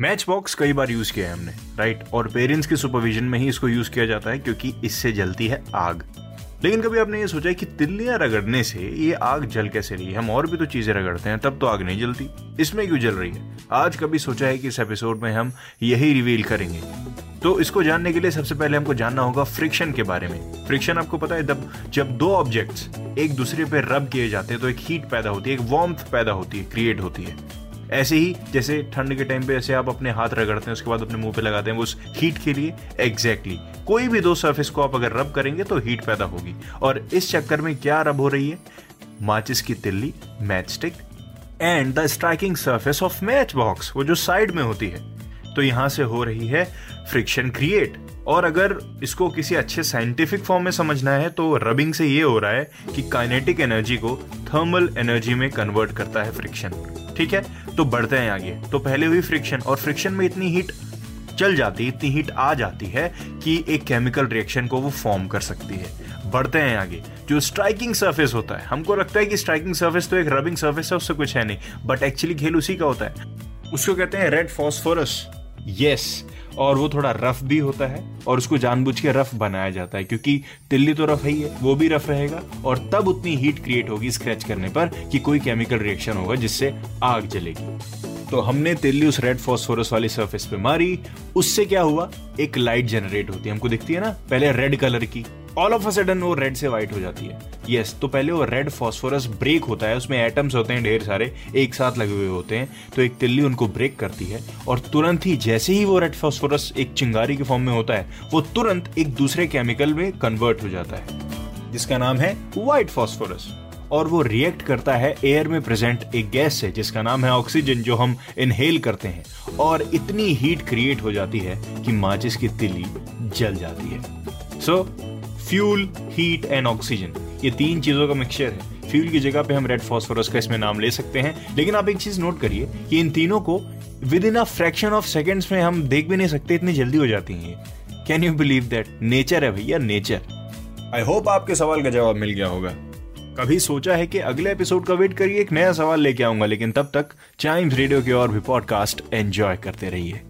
Match box कई बार use किया है हमने, राइट? और पेरेंट्स के सुपरविजन में ही इसको यूज किया जाता है क्योंकि इससे जलती है आग। लेकिन कभी आपने ये सोचा है कि तिल्लियां रगड़ने से ये आग जल कैसे रही है? हम और भी तो चीजें रगड़ते हैं तब तो आग नहीं जलती, इसमें क्यों जल रही है? आज कभी सोचा है कि इस एपिसोड में हम यही रिवील करेंगे। तो इसको जानने के लिए सबसे पहले हमको जानना होगा फ्रिक्शन के बारे में। फ्रिक्शन आपको पता है जब दो ऑब्जेक्ट्स एक दूसरे पे रब किए जाते हैं तो एक हीट पैदा होती है, एक वार्मथ पैदा होती है, क्रिएट होती है। ऐसे ही जैसे ठंड के टाइम पे जैसे आप अपने हाथ रगड़ते हैं उसके बाद अपने मुंह पे लगाते हैं, उस हीट के लिए एग्जैक्टली कोई भी दो सरफेस को आप अगर रब करेंगे तो हीट पैदा होगी। और इस चक्कर में क्या रब हो रही है? माचिस की तिल्ली, match stick and the striking surface of match box, वो जो साइड में होती है। तो यहाँ से हो रही है फ्रिक्शन क्रिएट। और अगर इसको किसी अच्छे साइंटिफिक फॉर्म में समझना है तो रबिंग से ये हो रहा है कि काइनेटिक एनर्जी को थर्मल एनर्जी में कन्वर्ट करता है फ्रिक्शन। ठीक है, तो बढ़ते हैं आगे। तो पहले हुई फ्रिक्शन, और फ्रिक्शन में इतनी हीट चल जाती है, इतनी हीट आ जाती है कि एक केमिकल रिएक्शन को वो फॉर्म कर सकती है। बढ़ते हैं आगे। जो स्ट्राइकिंग सरफेस होता है, हमको लगता है कि स्ट्राइकिंग सरफेस तो एक रबिंग सरफेस है, उससे कुछ है नहीं, बट एक्चुअली खेल उसी का होता है। उसको कहते हैं रेड फॉस्फोरस। यस, और वो थोड़ा रफ भी होता है और उसको जानबूझ के रफ बनाया जाता है क्योंकि तिल्ली तो रफ ही है, वो भी रफ रहेगा और तब उतनी हीट क्रिएट होगी स्क्रैच करने पर कि कोई केमिकल रिएक्शन होगा जिससे आग जलेगी। तो हमने तिल्ली उस रेड फॉस्फोरस वाली सरफेस पे मारी, उससे क्या हुआ? एक लाइट जनरेट होती है, हमको दिखती है ना, पहले रेड कलर की, ऑल ऑफ अ सडन वो रेड से व्हाइट हो जाती है। यस, तो पहले वो रेड फॉस्फोरस ब्रेक होता है, उसमें एटम्स होते हैं ढेर सारे एक साथ लगे हुए होते हैं, तो एक तिल्ली उनको ब्रेक करती है और तुरंत ही जैसे ही वो रेड फॉस्फोरस एक चिंगारी के फॉर्म में होता है वो तुरंत एक दूसरे केमिकल में कन्वर्ट हो जाता है जिसका नाम है वाइट फॉस्फोरस। और वो रिएक्ट करता है एयर में प्रेजेंट एक गैस से जिसका नाम है ऑक्सीजन, जो हम इनहेल करते हैं, और इतनी हीट क्रिएट हो जाती है कि माचिस की तिली जल जाती है। So fuel, heat and oxygen, ये तीन चीजों का मिक्सचर है। फ्यूल की जगह पे हम रेड फॉस्फोरस का इसमें नाम ले सकते हैं, लेकिन आप एक चीज नोट करिए कि इन तीनों को within a fraction of seconds में हम देख भी नहीं सकते, इतनी जल्दी हो जाती है। Can you believe that? Nature है भैया, नेचर। आई होप आपके सवाल का जवाब मिल गया होगा। कभी सोचा है कि अगले एपिसोड का वेट करिए, एक नया सवाल लेके आऊंगा, लेकिन तब तक चाइम्स रेडियो के और भी पॉडकास्ट एंजॉय करते रहिए।